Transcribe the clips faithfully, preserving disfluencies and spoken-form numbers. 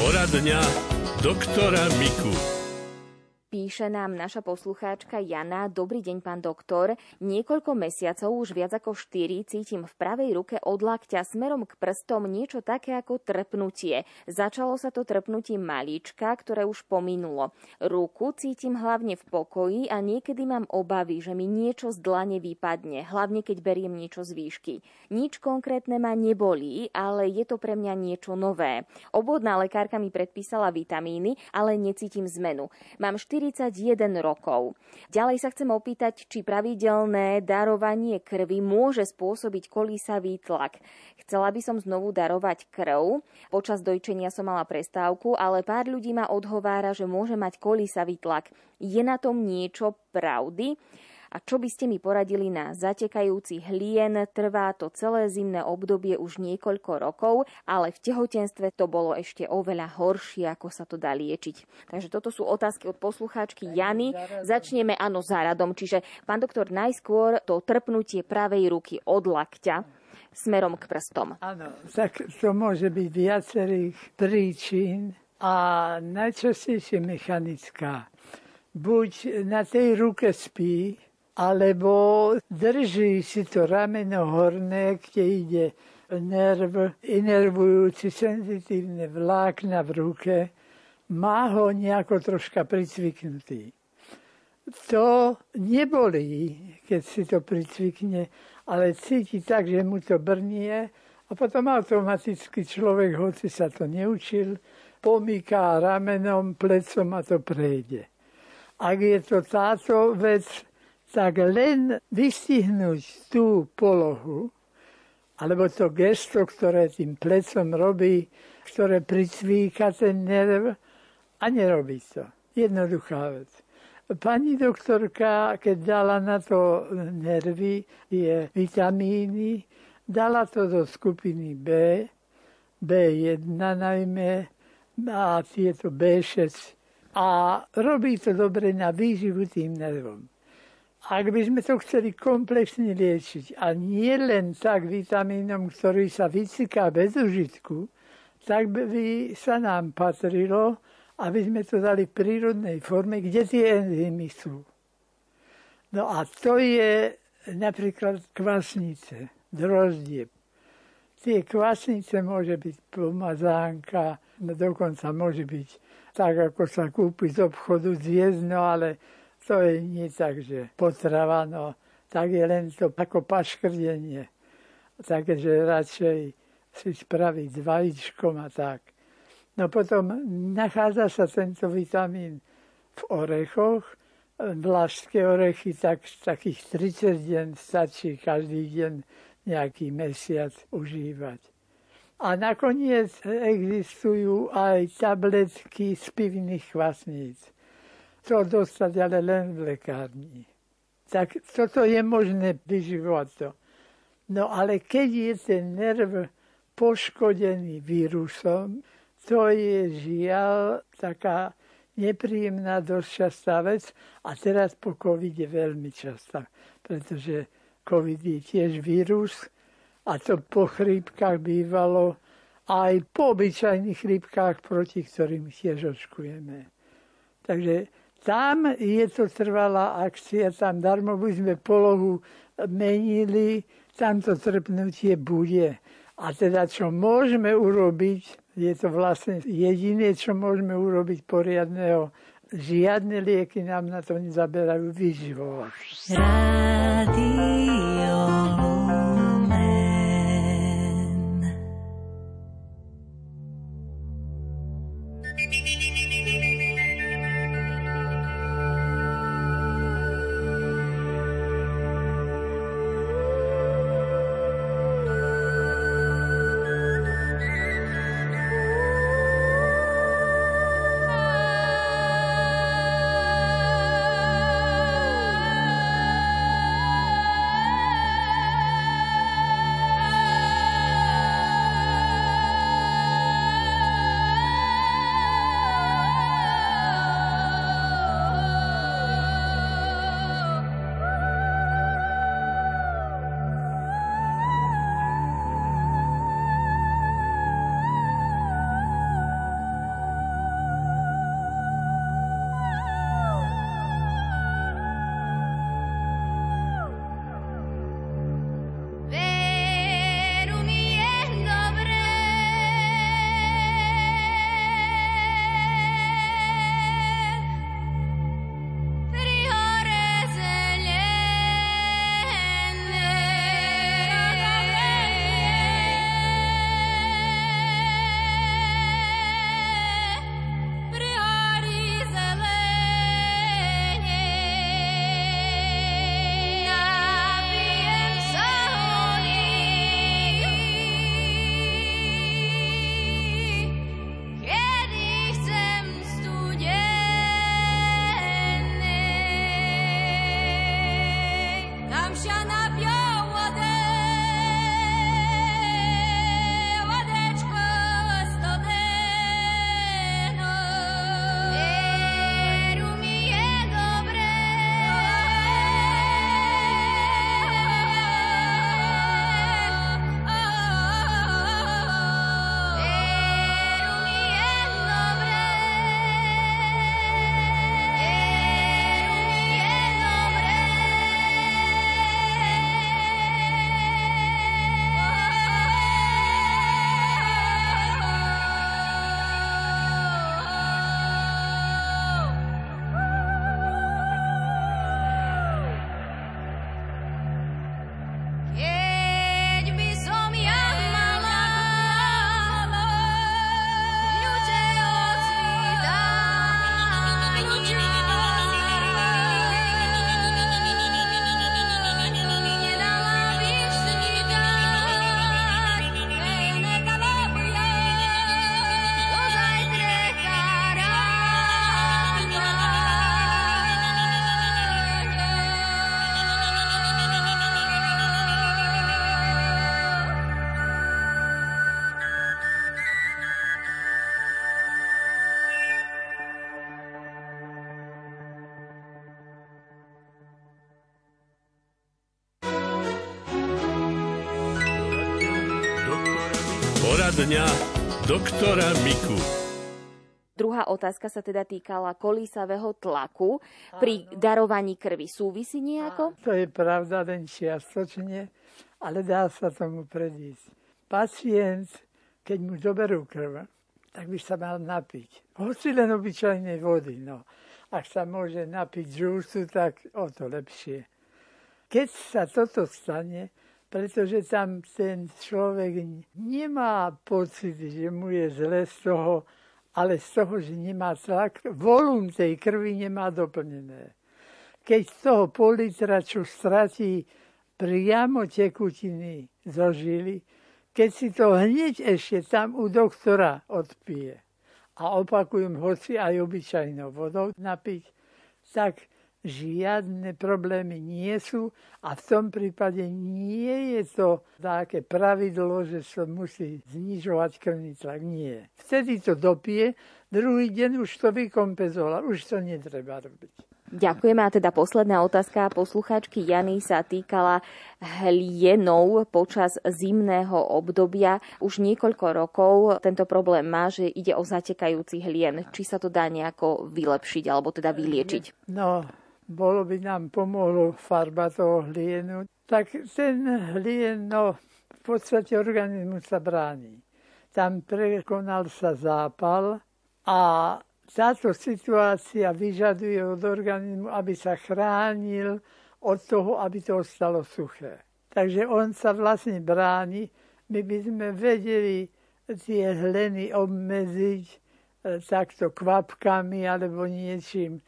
Poradňa doktora Miku. Píše nám naša poslucháčka Jana. Dobrý deň, pán doktor. Niekoľko mesiacov, už viac ako štyri, cítim v pravej ruke od lakťa smerom k prstom niečo také ako trpnutie. Začalo sa to trpnutím malička, ktoré už pominulo. Ruku cítim hlavne v pokoji a niekedy mám obavy, že mi niečo z dlane vypadne, hlavne keď beriem niečo z výšky. Nič konkrétne ma nebolí, ale je to pre mňa niečo nové. Obvodná lekárka mi predpísala vitamíny, ale necítim zmenu. Mám štyridsaťjeden rokov. Ďalej sa chcem opýtať, či pravidelné darovanie krvi môže spôsobiť kolísavý tlak. Chcela by som znovu darovať krv. Počas dojčenia som mala prestávku, ale pár ľudí ma odhovára, že môže mať kolísavý tlak. Je na tom niečo pravdy? A čo by ste mi poradili na zatekajúci hlien? Trvá to celé zimné obdobie už niekoľko rokov, ale v tehotenstve to bolo ešte oveľa horšie, ako sa to dá liečiť. Takže toto sú otázky od poslucháčky Jany. Začneme áno záradom. Čiže, pán doktor, najskôr to trpnutie pravej ruky od lakťa smerom k prstom. Áno, tak to môže byť viacerých príčin a najčastejšie mechanická. Buď na tej ruke spí, alebo drží si to rameno horné, kde ide nerv, inervujúci senzitívne vlákna v ruke, má ho nejako troška pricviknutý. To nebolí, keď si to pricvikne, ale cíti tak, že mu to brnie a potom automaticky človek, hoci sa to neučil, pomýká ramenom, plecom a to prejde. Ak je to táto vec, tak len vystihnúť tú polohu, alebo to gesto, ktoré tým plecom robí, ktoré pricvíka ten nerv, a nerobí to. Jednoduchá vec. Pani doktorka, keď dala na to nervy, je vitamíny, dala to do skupiny B, bé jedna najmä, a tieto bé šesť, a robí to dobre na výživu tým nervom. Ak by sme to chceli komplexne liečiť a nie len tak vitamínom, ktorý sa vycíká bez užitku, tak by sa nám patrilo, aby sme to dali v prírodnej forme, kde tie enzymy sú. No a to je napríklad kvasnice, droždieb. Tie kvasnice môže byť pomazánka, dokonca môže byť tak, ako sa kúpi z obchodu zjedno, ale to je nie tak, že potrava, no, tak je len to ako paškrdenie. Takže radšej si spraviť s vajíčkom a tak. No potom nachádza sa tento vitamín v orechoch. Vlašské orechy, tak takých tridsať deň stačí každý deň nejaký mesiac užívať. A nakoniec existujú aj tabletky z pivných kvasníc. To dostať ale len v lekárni. Tak toto je možné vyživovať to. No ale keď je ten nerv poškodený vírusom, to je žiaľ taká nepríjemná dosť častá vec. A teraz po covide veľmi častá, pretože covid je tiež vírus, a to po chrípkach bývalo, aj po obyčajných chrípkach, proti ktorým tiež očkujeme. Takže tam je to trvalá akcia, tam darmo by sme polohu menili, tam to trpnutie bude. A teda, čo môžeme urobiť, je to vlastne jediné, čo môžeme urobiť poriadneho. Žiadne lieky nám na to nezaberajú, vyživovať. Poradňa doktora Miku. Druhá otázka sa teda týkala kolísavého tlaku pri Áno. darovaní krvi. Súvisí nejako? To je pravda len čiastočne, ale dá sa tomu predísť. Pacient, keď mu zoberú krv, tak by sa mal napiť. Hoci len obyčajnej vody, no. Ak sa môže napiť z ústu, tak o to lepšie. Keď sa toto stane, pretože tam ten človek nemá pocit, že mu je zle z toho, ale z toho, že nemá tlak, volum tej krvi nemá doplnené. Keď z toho pol litra, čo stratí priamo tekutiny zo žily, keď si to hneď ešte tam u doktora odpije, a opakujem, hoci aj obyčajnou vodou napiť, tak žiadne problémy nie sú a v tom prípade nie je to také pravidlo, že sa musí znižovať krvný tlak. Nie. Vtedy to dopije, druhý deň už to vykompenzovala, už to netreba robiť. Ďakujem. A teda posledná otázka poslucháčky Jany sa týkala hlienov počas zimného obdobia. Už niekoľko rokov tento problém má, že ide o zatekajúci hlien. Či sa to dá nejako vylepšiť alebo teda vyliečiť? No, bolo by nám pomohlo farba toho hlienu. Tak ten hlien, no, v podstate organizmu sa bráni. Tam prekonal sa zápal a táto situácia vyžaduje od organizmu, aby sa chránil od toho, aby to ostalo suché. Takže on sa vlastne bráni. My by sme vedeli tie hleny obmedziť takto kvapkami alebo niečím.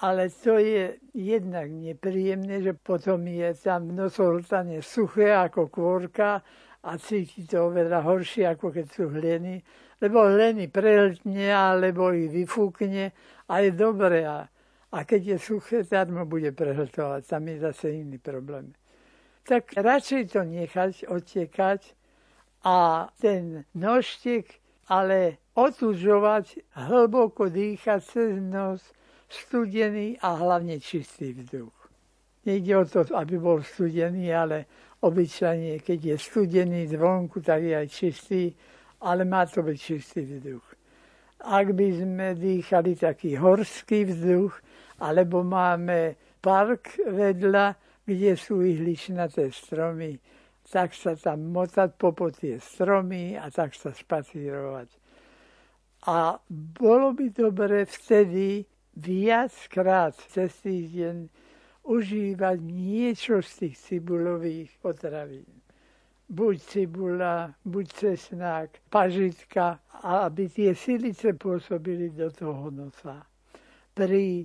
Ale to je jednak nepríjemné, že potom je tam nosohltanie suché ako kôrka a cíti to oveľa horšie, ako keď sú hleny. Lebo hleny prehltne, alebo ich vyfúkne a je dobré. A, a keď je suché, darmo bude prehltovať. Tam je zase iný problém. Tak radšej to nechať odtekať a ten nožtek ale otužovať, hlboko dýchať cez nos, studený a hlavne čistý vzduch. Nejde o to, aby bol studený, ale obyčajne, keď je studený zvonku, tak je aj čistý, ale má to byť čistý vzduch. Ak by sme dýchali taký horský vzduch, alebo máme park vedľa, kde sú ihličnaté stromy, tak sa tam motať popod tie stromy a tak sa špacírovať. A bolo by dobre vtedy viackrát cez týždeň užívať niečo z tých cibulových potravín. Buď cibula, buď cesnák, pažitka, aby tie silice pôsobili do toho nosa. Pri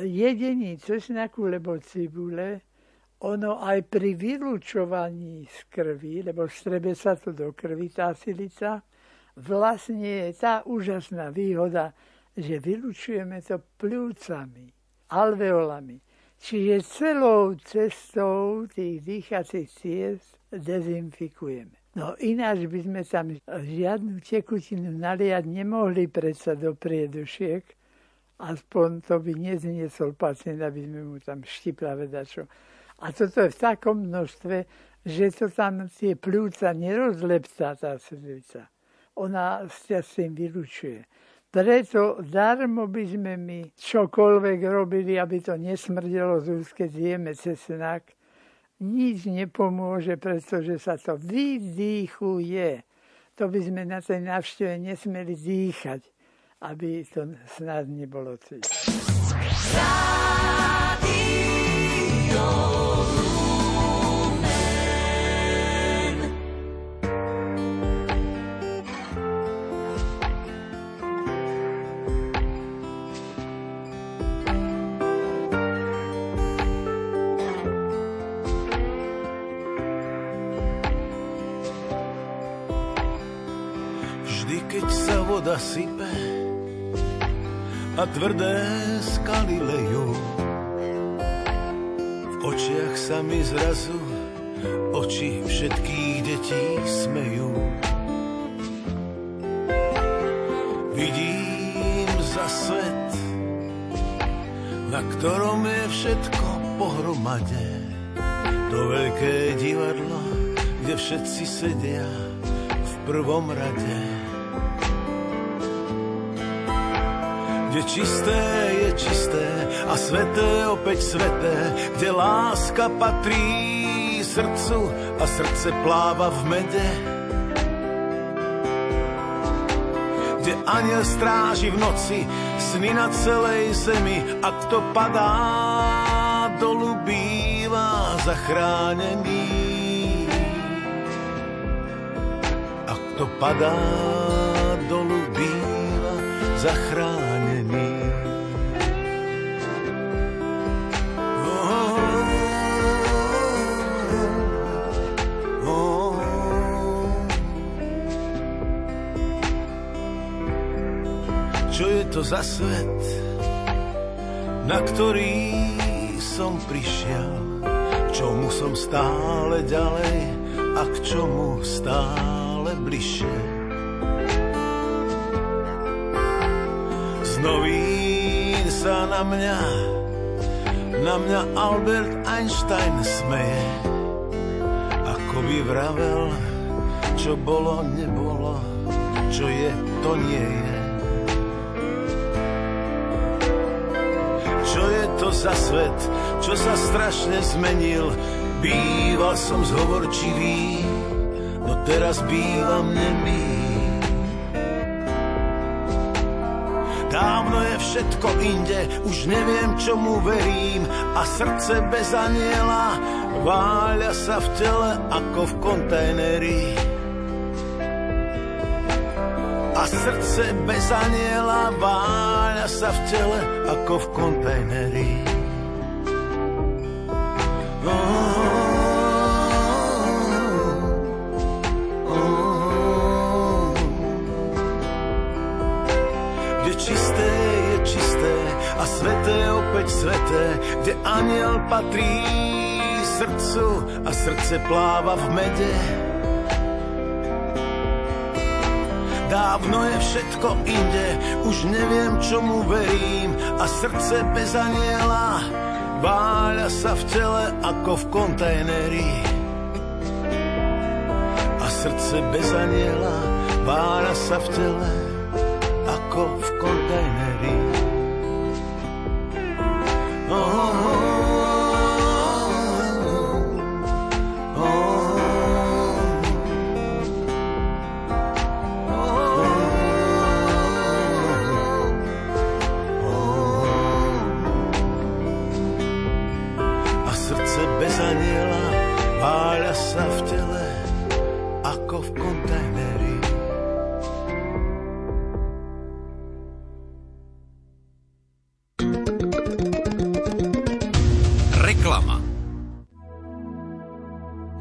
jedení cesnaku lebo cibule, ono aj pri vylučovaní z krvi, lebo strebe sa to do krvi, tá silica, vlastne je tá úžasná výhoda, že vylučujeme to pľúcami, alveolami. Čiže celou cestou tých dýchacích ciest dezinfikujeme. No ináč by sme tam žiadnu tekutinu naliať nemohli predsa do priedušiek. Aspoň to by nezniesol pacient, aby sme mu tam štipla vedačo. A toto je v takom množstve, že to tam tie pľúca nerozleptá tá srdca. Ona sa s tým vylučuje. Preto darmo by sme my čokoľvek robili, aby to nesmrdelo z úst, keď jeme cesnak. Nič nepomôže, pretože sa to vydýchuje. To by sme na tej návšteve nesmeli dýchať, aby to s nás nebolo cítiť. Voda sype a tvrdé skaly lejú. V očiach sa mi zrazu oči všetkých detí smejú. Vidím za svet, na ktorom je všetko pohromade. To veľké divadlo, kde všetci sedia v prvom rade, kde čisté je čisté a sveté opäť sveté, kde láska patrí srdcu a srdce pláva v mede, kde anjel stráži v noci sny na celej zemi, a kto padá dolu, býva zachránený. A kto padá dolu, býva zachránený. Čo je to za svet, na ktorý som prišiel? K čomu som stále ďalej a k čomu stále bližšie? Z novín sa na mňa, na mňa Albert Einstein smeje. Ako by vravel, čo bolo, nebolo, čo je, to nie je. Čo je to za svet, čo sa strašne zmenil? Býval som zhovorčivý, no teraz bývam nemý. Dávno je všetko inde, už neviem, čomu verím, a srdce bez aniela váľa sa v tele ako v kontajneri. A srdce bez aniela váľa sa v tele ako v kontajneri. Oh, oh, oh. Kde čisté je čisté a sveté opäť sveté, kde aniel patrí srdcu a srdce pláva v mede. Dávno je všetko inde, už neviem, čomu verím, a srdce bez aniela váľa sa v tele ako v kontajneri. A srdce bez aniela váľa sa v tele ako v kontajneri. Oh, oh, oh.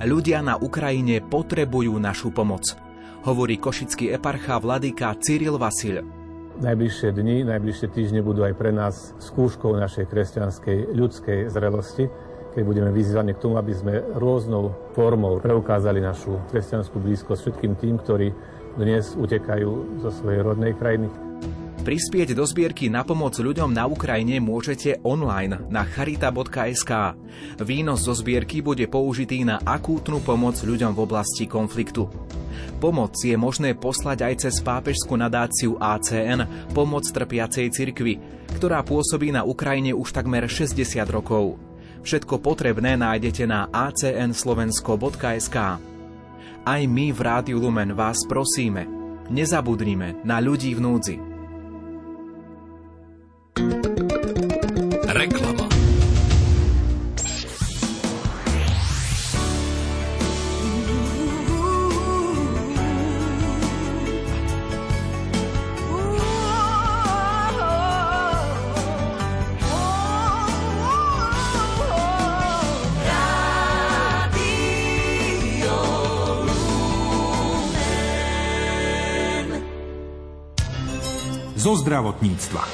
Ľudia na Ukrajine potrebujú našu pomoc, hovorí košický eparcha vladyka Cyril Vasiľ. Najbližšie dni, najbližšie týždne budú aj pre nás skúškou našej kresťanskej ľudskej zrelosti, keď budeme vyzývaní k tomu, aby sme rôznou formou preukázali našu kresťanskú blízkosť všetkým tým, ktorí dnes utekajú zo svojej rodnej krajiny. Prispieť do zbierky na pomoc ľuďom na Ukrajine môžete online na charita bodka es ká. Výnos zo zbierky bude použitý na akútnu pomoc ľuďom v oblasti konfliktu. Pomoc je možné poslať aj cez pápežskú nadáciu á cé en Pomoc trpiacej cirkvi, ktorá pôsobí na Ukrajine už takmer šesťdesiat rokov. Všetko potrebné nájdete na á cé en slovensko bodka es ká. Aj my v Rádiu Lumen vás prosíme, nezabudnime na ľudí v núdzi. Reklama. Zo zdravotníctva.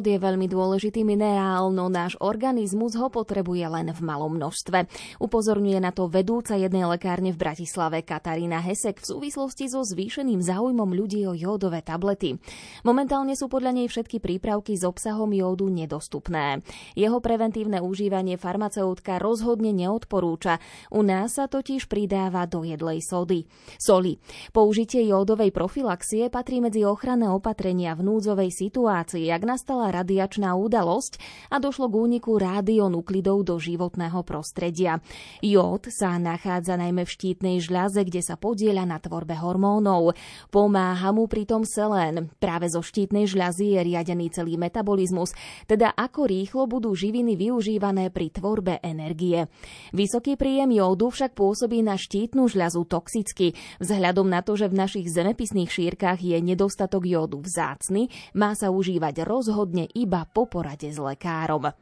jód je veľmi dôležitý minerál, no náš organizmus ho potrebuje len v malom množstve. Upozorňuje na to vedúca jednej lekárne v Bratislave Katarína Hesek v súvislosti so zvýšeným záujmom ľudí o jódové tablety. Momentálne sú podľa nej všetky prípravky s obsahom jódu nedostupné. Jeho preventívne užívanie farmaceutka rozhodne neodporúča. U nás sa totiž pridáva do jedlej sody. Soli. Použitie jódovej profilaxie patrí medzi ochranné opatrenia v núdzovej situácii, ak nastala radiačná udalosť a došlo k úniku rádionuklidov do životného prostredia. Jód sa nachádza najmä v štítnej žľaze, kde sa podieľa na tvorbe hormónov. Pomáha mu pritom selén. Práve zo štítnej žľazy je riadený celý metabolizmus, teda ako rýchlo budú živiny využívané pri tvorbe energie. Vysoký príjem jódu však pôsobí na štítnu žľazu toxicky. Vzhľadom na to, že v našich zemepisných šírkach je nedostatok jódu vzácny, má sa užívať rozhodne iba po porade s lekárom.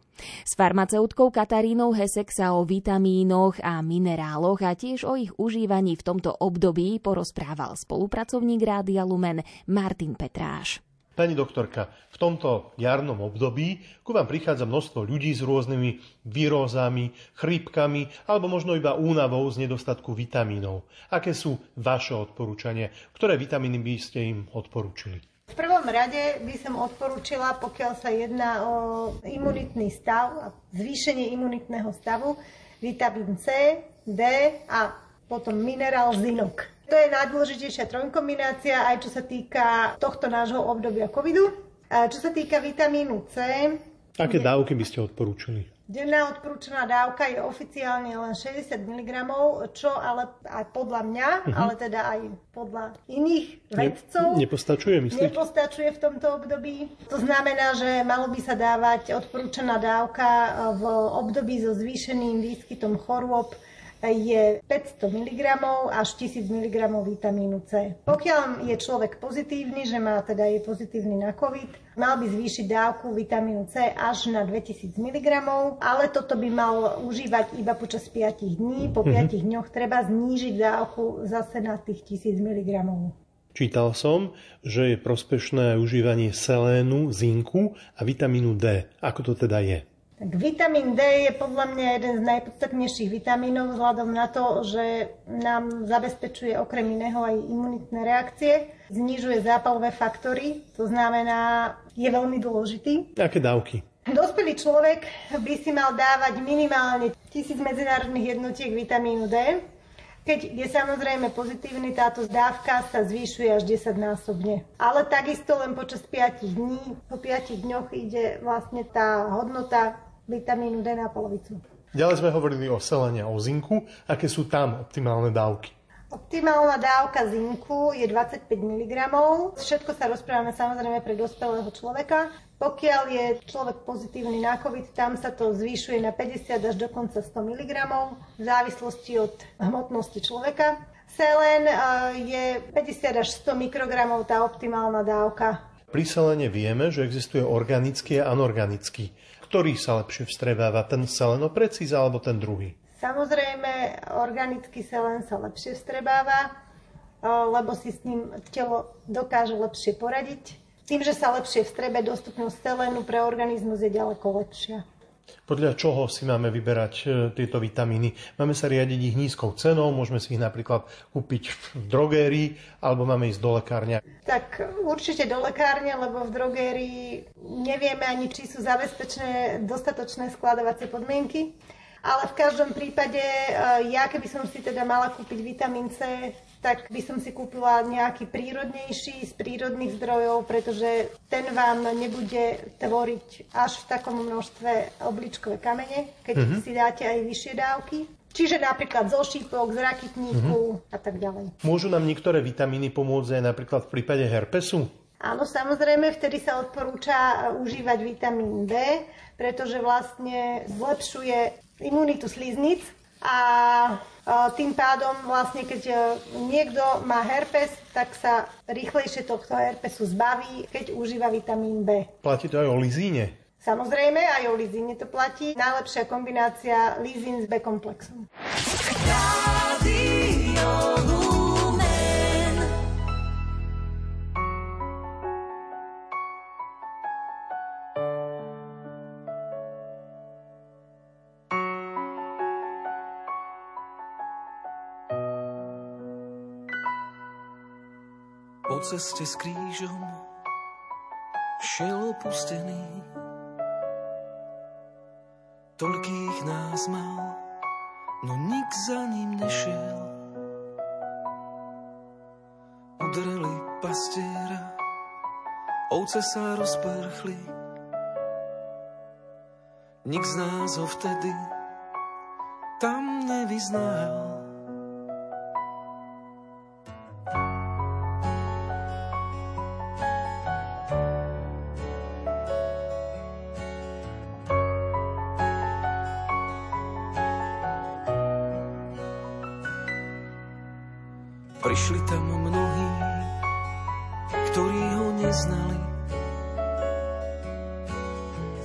S farmaceutkou Katarínou Hesek sa o vitamínoch a mineráloch a tiež o ich užívaní v tomto období porozprával spolupracovník Rádia Lumen Martin Petráš. Pani doktorka, v tomto jarnom období ku vám prichádza množstvo ľudí s rôznymi virózami, chrípkami alebo možno iba únavou z nedostatku vitamínov. Aké sú vaše odporúčania? Ktoré vitamíny by ste im odporúčili? V prvom rade by som odporúčila, pokiaľ sa jedná o imunitný stav, zvýšenie imunitného stavu, vitamín C, D a potom minerál zinok. To je najdôležitejšia trojkombinácia aj čo sa týka tohto nášho obdobia covidu. A čo sa týka vitamínu C... Aké dávky by ste odporúčili? Denná odporúčaná dávka je oficiálne len šesťdesiat miligramov, čo ale aj podľa mňa, uh-huh. ale teda aj podľa iných vedcov ne, nepostačuje, myslíte? Nepostačuje v tomto období. To znamená, že malo by sa dávať odporúčaná dávka v období so zvýšeným výskytom chorôb je päťsto miligramov až tisíc miligramov vitamínu C. Pokiaľ je človek pozitívny, že má teda je pozitívny na COVID, mal by zvýšiť dávku vitamínu C až na dvetisíc miligramov, ale toto by mal užívať iba počas päť dní. Po piatich mm-hmm. dňoch treba znížiť dávku zase na tých tisíc miligramov. Čítal som, že je prospešné užívanie selénu, zinku a vitamínu D. Ako to teda je? Tak vitamín D je podľa mňa jeden z najpodstatnejších vitamínov vzhľadom na to, že nám zabezpečuje okrem iného aj imunitné reakcie, znižuje zápalové faktory, to znamená, je veľmi dôležitý. Aké dávky? Dospelý človek by si mal dávať minimálne tisíc medzinárodných jednotiek vitamínu D. Keď je samozrejme pozitívny, táto dávka sa zvýšuje až desaťnásobne. Ale takisto len počas päť dní, po piatich dňoch ide vlastne tá hodnota vitamínu D na polovicu. Ďalej sme hovorili o selene, o zinku. Aké sú tam optimálne dávky? Optimálna dávka zinku je dvadsaťpäť miligramov. Všetko sa rozprávame samozrejme pre dospelého človeka. Pokiaľ je človek pozitívny na COVID, tam sa to zvyšuje na päťdesiat až dokonca sto miligramov v závislosti od hmotnosti človeka. Selen je päťdesiat až sto mikrogramov tá optimálna dávka. Pri selene vieme, že existuje organický a anorganický. Ktorý sa lepšie vstrebáva, ten selenoprecíz alebo ten druhý? Samozrejme, organický selen sa lepšie vstrebáva, lebo si s ním telo dokáže lepšie poradiť. Tým, že sa lepšie vstrebe, dostupnosť selénu pre organizmus je ďaleko lepšia. Podľa čoho si máme vyberať tieto vitamíny? Máme sa riadiť ich nízkou cenou, môžeme si ich napríklad kúpiť v drogérii, alebo máme ísť do lekárne? Tak určite do lekárne, lebo v drogérii nevieme ani, či sú zabezpečené dostatočné skladovacie podmienky. Ale v každom prípade, ja keby som si teda mala kúpiť vitamín C, tak by som si kúpila nejaký prírodnejší z prírodných zdrojov, pretože ten vám nebude tvoriť až v takom množstve obličkové kamene, keď mm-hmm. si dáte aj vyššie dávky. Čiže napríklad zo šípok, z rakitníku mm-hmm. a tak ďalej. Môžu nám niektoré vitamíny pomôcť aj napríklad v prípade herpesu? Áno, samozrejme, vtedy sa odporúča užívať vitamín D, pretože vlastne zlepšuje imunitu sliznic a tým pádom vlastne, keď niekto má herpes, tak sa rýchlejšie tohto herpesu zbaví, keď užíva vitamín B. Platí to aj o lizíne? Samozrejme, aj o lizíne to platí. Najlepšia kombinácia lizín s B komplexom. Po ceste s krížom šiel opustený, toľkých nás mal, no nik za ním nešiel. Udreli pastiera, ovce sa rozprchli, nik z nás ho vtedy tam nevyznal. Prišli tam mnohí, ktorí ho neznali,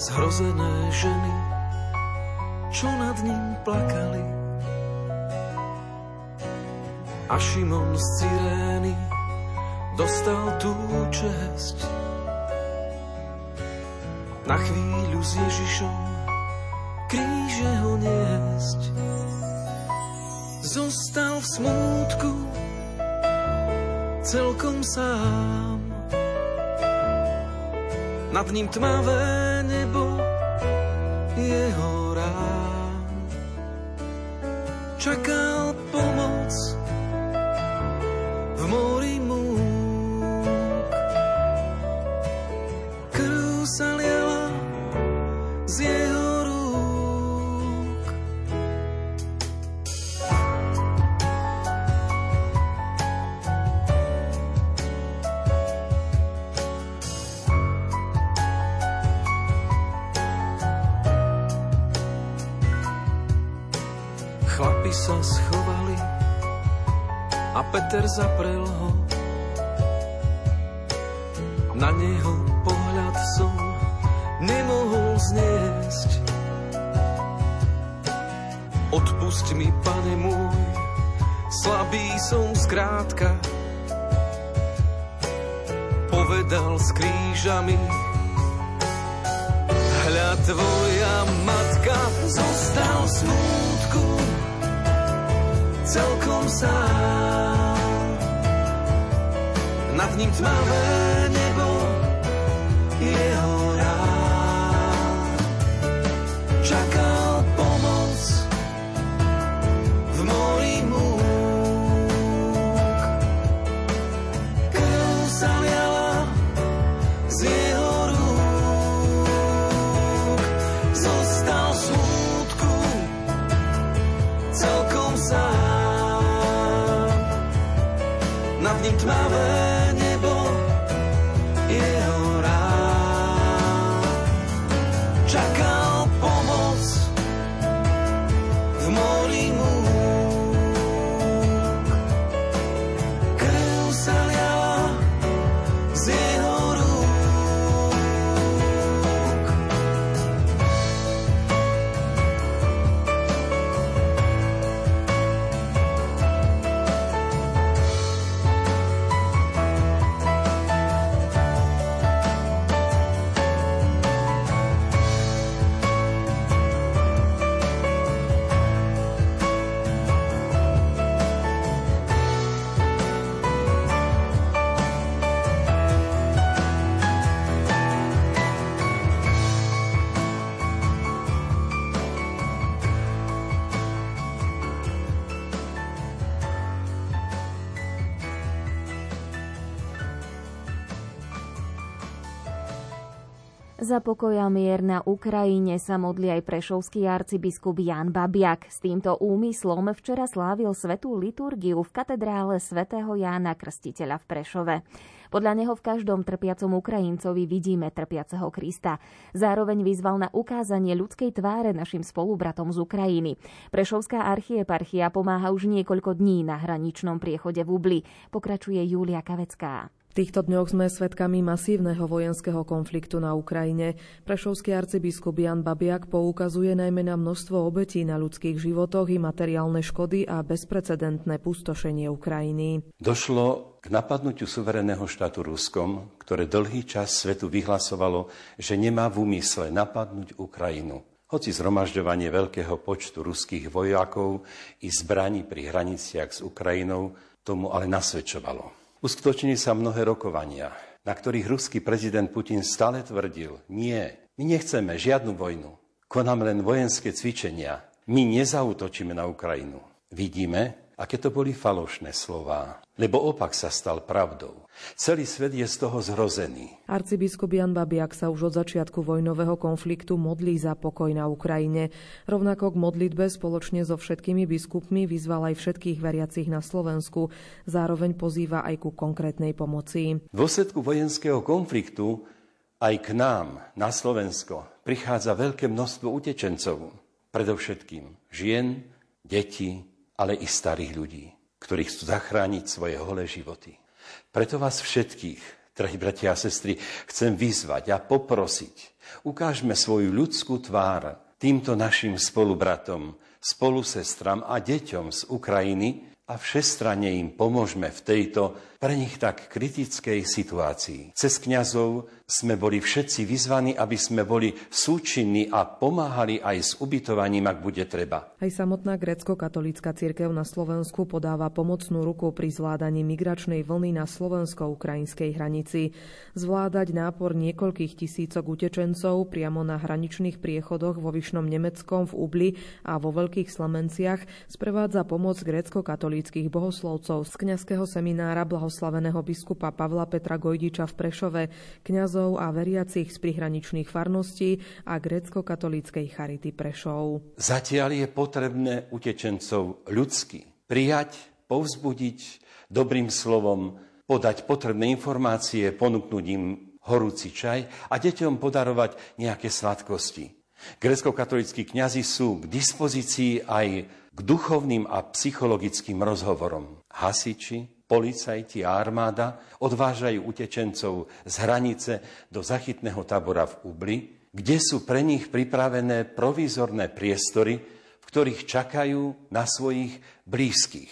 zhrozené ženy, čo nad ním plakali. A Šimon z Cyrény dostal tú česť, na chvíľu s Ježišom kríže ho niesť. Zostal v smútku celkom sám, nad ním tmavé nebo jeho rán. Čakal pomoc v mori múk, krv sa liala z jeho rúk. Chlapi sa schovali a Peter zaprel ho. Na neho pohľad som nemohol zniesť. Odpusť mi, Pane môj, slabý som skrátka. Povedal s krížami, hľa tvoja matka. Zostal v smútku celkom sám, nad ním tmavé nebo jeho rád. Čakal pomoc v mori múk, krv sa liala z jeho rúk. Zostal v smútku celkom sám, nad ním tmavé nebo jeho rád. Čakal pomoc v mori múk, krv sa liala z jeho rúk. Za pokoj a mier na Ukrajine sa modlí aj prešovský arcibiskup Ján Babjak. S týmto úmyslom včera slávil svätú liturgiu v katedrále svätého Jána Krstiteľa v Prešove. Podľa neho v každom trpiacom Ukrajincovi vidíme trpiaceho Krista. Zároveň vyzval na ukázanie ľudskej tváre našim spolubratom z Ukrajiny. Prešovská archieparchia pomáha už niekoľko dní na hraničnom priechode v Ubli, pokračuje Júlia Kavecká. V týchto dňoch sme svedkami masívneho vojenského konfliktu na Ukrajine. Prešovský arcibiskup Ján Babjak poukazuje najmä na množstvo obetí na ľudských životoch i materiálne škody a bezprecedentné pustošenie Ukrajiny. Došlo k napadnutiu suverénneho štátu Ruskom, ktoré dlhý čas svetu vyhlasovalo, že nemá v úmysle napadnúť Ukrajinu. Hoci zhromažďovanie veľkého počtu ruských vojakov i zbraní pri hraniciach s Ukrajinou tomu ale nasvedčovalo. uskutočnili sa mnohé rokovania, na ktorých ruský prezident Putin stále tvrdil: nie, my nechceme žiadnu vojnu, konáme len vojenské cvičenia, my nezautočíme na Ukrajinu. Vidíme, aké to boli falošné slová, lebo opak sa stal pravdou. Celý svet je z toho zhrozený. Arcibiskup Ján Babjak sa už od začiatku vojnového konfliktu modlí za pokoj na Ukrajine. Rovnako k modlitbe spoločne so všetkými biskupmi vyzval aj všetkých veriacich na Slovensku. Zároveň pozýva aj ku konkrétnej pomoci. V dôsledku vojenského konfliktu aj k nám, na Slovensko, prichádza veľké množstvo utečencov. Predovšetkým žien, deti, ale i starých ľudí, ktorí chcú zachrániť svoje holé životy. Preto vás všetkých, drahí bratia a sestry, chcem vyzvať a poprosiť. Ukážme svoju ľudskú tvár týmto našim spolubratom, spolusestram a deťom z Ukrajiny a všestranne im pomôžme v tejto pre nich tak kritickej situácii. Cez kňazov sme boli všetci vyzvaní, aby sme boli súčinní a pomáhali aj s ubytovaním, ak bude treba. Aj samotná grécko-katolícka cirkev na Slovensku podáva pomocnú ruku pri zvládaní migračnej vlny na slovensko-ukrajinskej hranici. Zvládať nápor niekoľkých tisícok utečencov priamo na hraničných priechodoch vo Vyšnom Nemeckom, v Ubli a vo Veľkých Slamenciach sprevádza pomoc grécko-katolíckych bohoslovcov z kňazského seminára blahoslaveného biskupa Pavla Petra Gojdiča v Prešove, kňazov a veriacich z prihraničných farností a grécko-katolíckej Charity Prešov. Zatiaľ je potrebné utečencov ľudsky prijať, povzbudiť dobrým slovom, podať potrebné informácie, ponúknuť im horúci čaj a deťom podarovať nejaké sladkosti. Grécko-katolíckí kňazi sú k dispozícii aj k duchovným a psychologickým rozhovorom. Hasiči, policajti a armáda odvážajú utečencov z hranice do zachytného tábora v Ubli, kde sú pre nich pripravené provizorné priestory, v ktorých čakajú na svojich blízkych,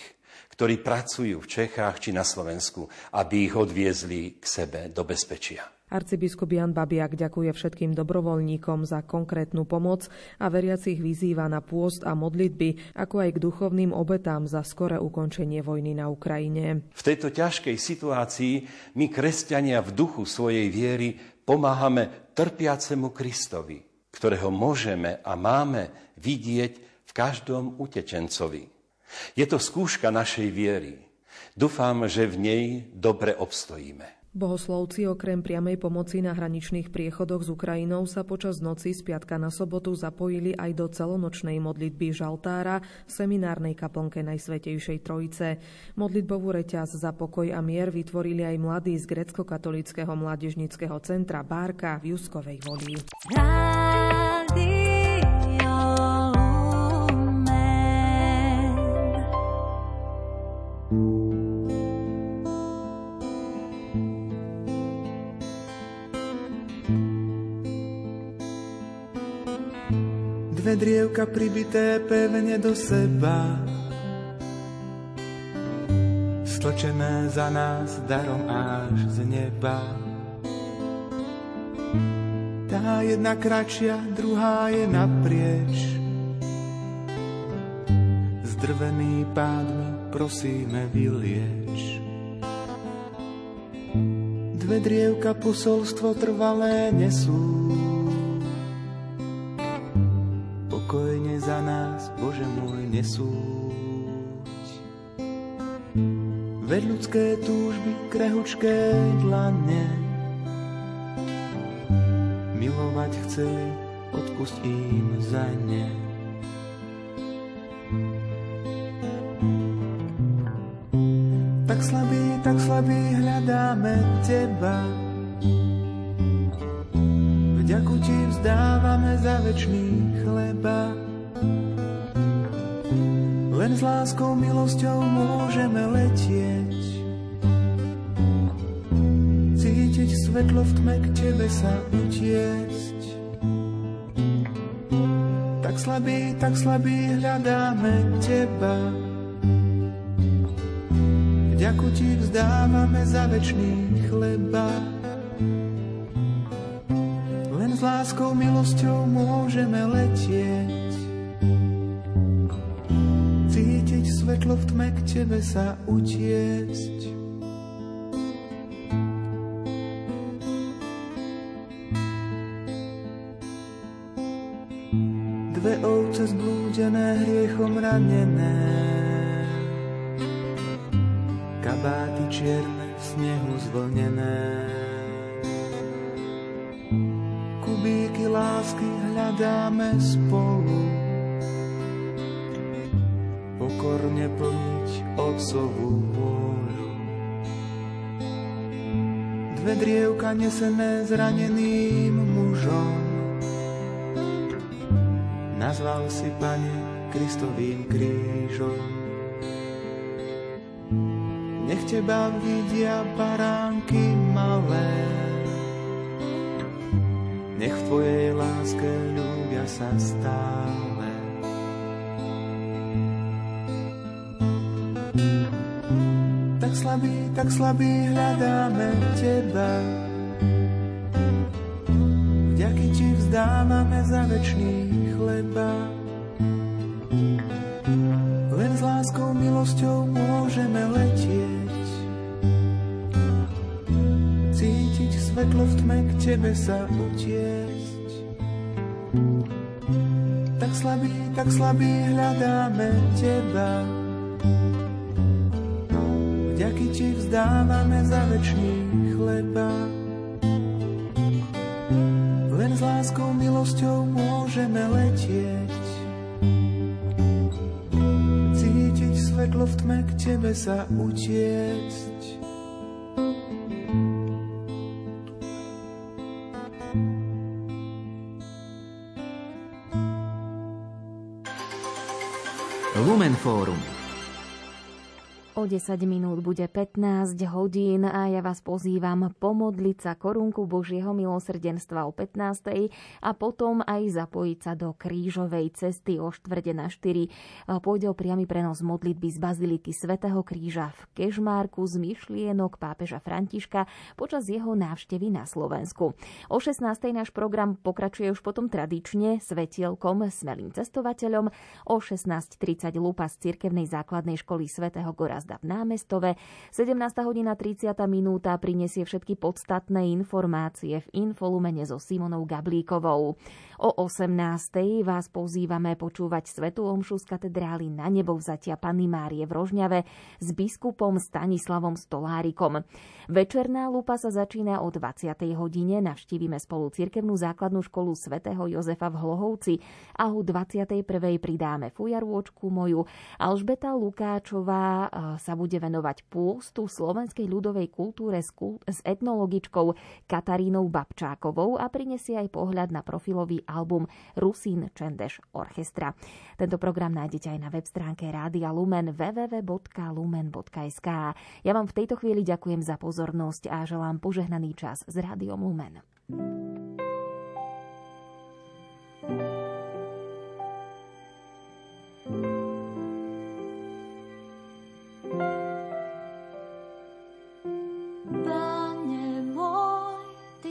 ktorí pracujú v Čechách či na Slovensku, aby ich odviezli k sebe do bezpečia. Arcibiskup Ján Babjak ďakuje všetkým dobrovoľníkom za konkrétnu pomoc a veriacich vyzýva na pôst a modlitby, ako aj k duchovným obetám za skoré ukončenie vojny na Ukrajine. V tejto ťažkej situácii my, kresťania, v duchu svojej viery pomáhame trpiacemu Kristovi, ktorého môžeme a máme vidieť v každom utečencovi. Je to skúška našej viery. Dúfam, že v nej dobre obstojíme. Bohoslovci okrem priamej pomoci na hraničných priechodoch s Ukrajinou sa počas noci z piatka na sobotu zapojili aj do celonočnej modlitby žaltára v seminárnej kaplnke Najsvätejšej Trojice. Modlitbovú reťaz za pokoj a mier vytvorili aj mladí z grécko-katolíckeho mládežníckeho centra Bárka v Juskovej Voli. Dve drievka pribité pevne do seba, stlačené za nás darom až z neba. Tá jedna kratšia, druhá je naprieč. Zdrvený pádmi prosíme vylieč. Dve drievka posolstvo trvalé nesú, pokojne za nás, Bože môj, nesúď. Veď ľudské túžby, krehučké dlane, milovať chceli, odpust im za ne. Tak slabý, tak slabý, hľadáme Teba, vďaku Ti vzdávame za večný chleba. Len s láskou, milosťou môžeme letieť, cítiť svetlo v tme, k Tebe sa utiecť. Tak slabý, tak slabý, hľadáme Teba, vďaku Ti vzdávame za večný chleba. S láskou, milosťou môžeme letieť, cítiť svetlo v tme, k Tebe sa utiecť. Opustené, hriechom ranené, kabáty čierne v snehu zvlnené, kubíky lásky hľadáme spolu, pokorne plniť otcovú vôľu. Dve drievka nesené zraneným mužom, nazval si, Pane, Kristovým krížom. Nech teba vidia baránky malé, nech v tvojej láske ľúbia sa stále. Tak slabý, tak slabý hľadáme teba, vďaky ti vzdávame za večný chleba. Len s láskou, milosťou môžeme letieť, cítiť svetlo v tme, k tebe sa utiecť. Tak slabý, tak slabý hľadáme teba, vďaky ti vzdávame za večný chleba. Len s láskou, milosťou môžeme letieť, cítiť svetlo v tme, k tebe sa utiecť. Lumen Fórum. O desať minút bude pätnásť hodín a ja vás pozývam pomodliť sa korunku Božieho milosrdenstva o pätnástej a potom aj zapojiť sa do krížovej cesty o štvrde na štyri. Pôjde o priamy prenos modlitby z Baziliky Svätého Kríža v Kežmárku z myšlienok pápeža Františka počas jeho návštevy na Slovensku. O šestnástej náš program pokračuje už potom tradične svetielkom smelým cestovateľom, o šestnásť tridsať lupa z cirkevnej základnej školy svätého Gorazda v Námestove. sedemnásta hodina tridsať minúta prinesie všetky podstatné informácie v infolumene so Simonou Gablíkovou. O osemnástej vás pozývame počúvať svätú omšu z katedrály na nebovzatia Panny Márie v Rožňave s biskupom Stanislavom Stolárikom. Večerná lupa sa začína o dvadsiatej hodine. Navštívime spolu cirkevnú základnú školu svätého Jozefa v Hlohovci a o dvadsiatej prvej pridáme fujarôčku moju. Alžbeta Lukáčová sa bude venovať pôstu, slovenskej ľudovej kultúre s etnologičkou Katarínou Babčákovou a prinesie aj pohľad na profilový album Rusin Chandesh Orchestra. Tento program nájdete aj na web stránke Rádia Lumen w w w bodka lumen bodka es ka. Ja vám v tejto chvíli ďakujem za pozornosť a želám požehnaný čas s Rádiom Lumen.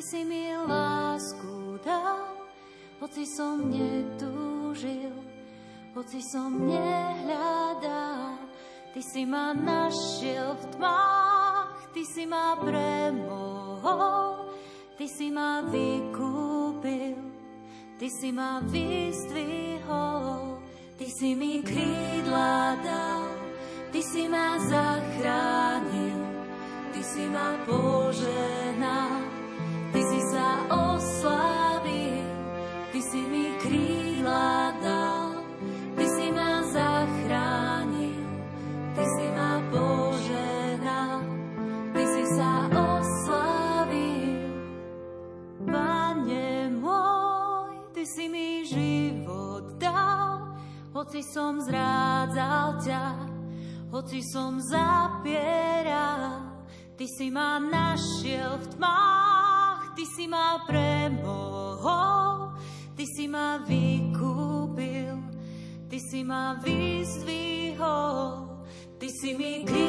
Ty si mi lásku dal, hoci som netúžil, hoci som nehľadal. Ty si ma našiel v tmách, ty si ma premohol, ty si ma vykúpil, ty si ma vyzdvihol. Ty si mi krídla dal, ty si ma zachránil, ty si ma poženal. Ty si sa oslavil, ty si mi krídla dal, ty si ma zachránil, ty si ma poženal, ty si sa oslavil. Pane môj, ty si mi život dal, hoci som zrádzal ťa, hoci som zapieral, ty si ma našiel v tmách. Ty si ma premohol, ty si ma vykúpil, ty si ma vyzdvihol, ty si mi krídla dal.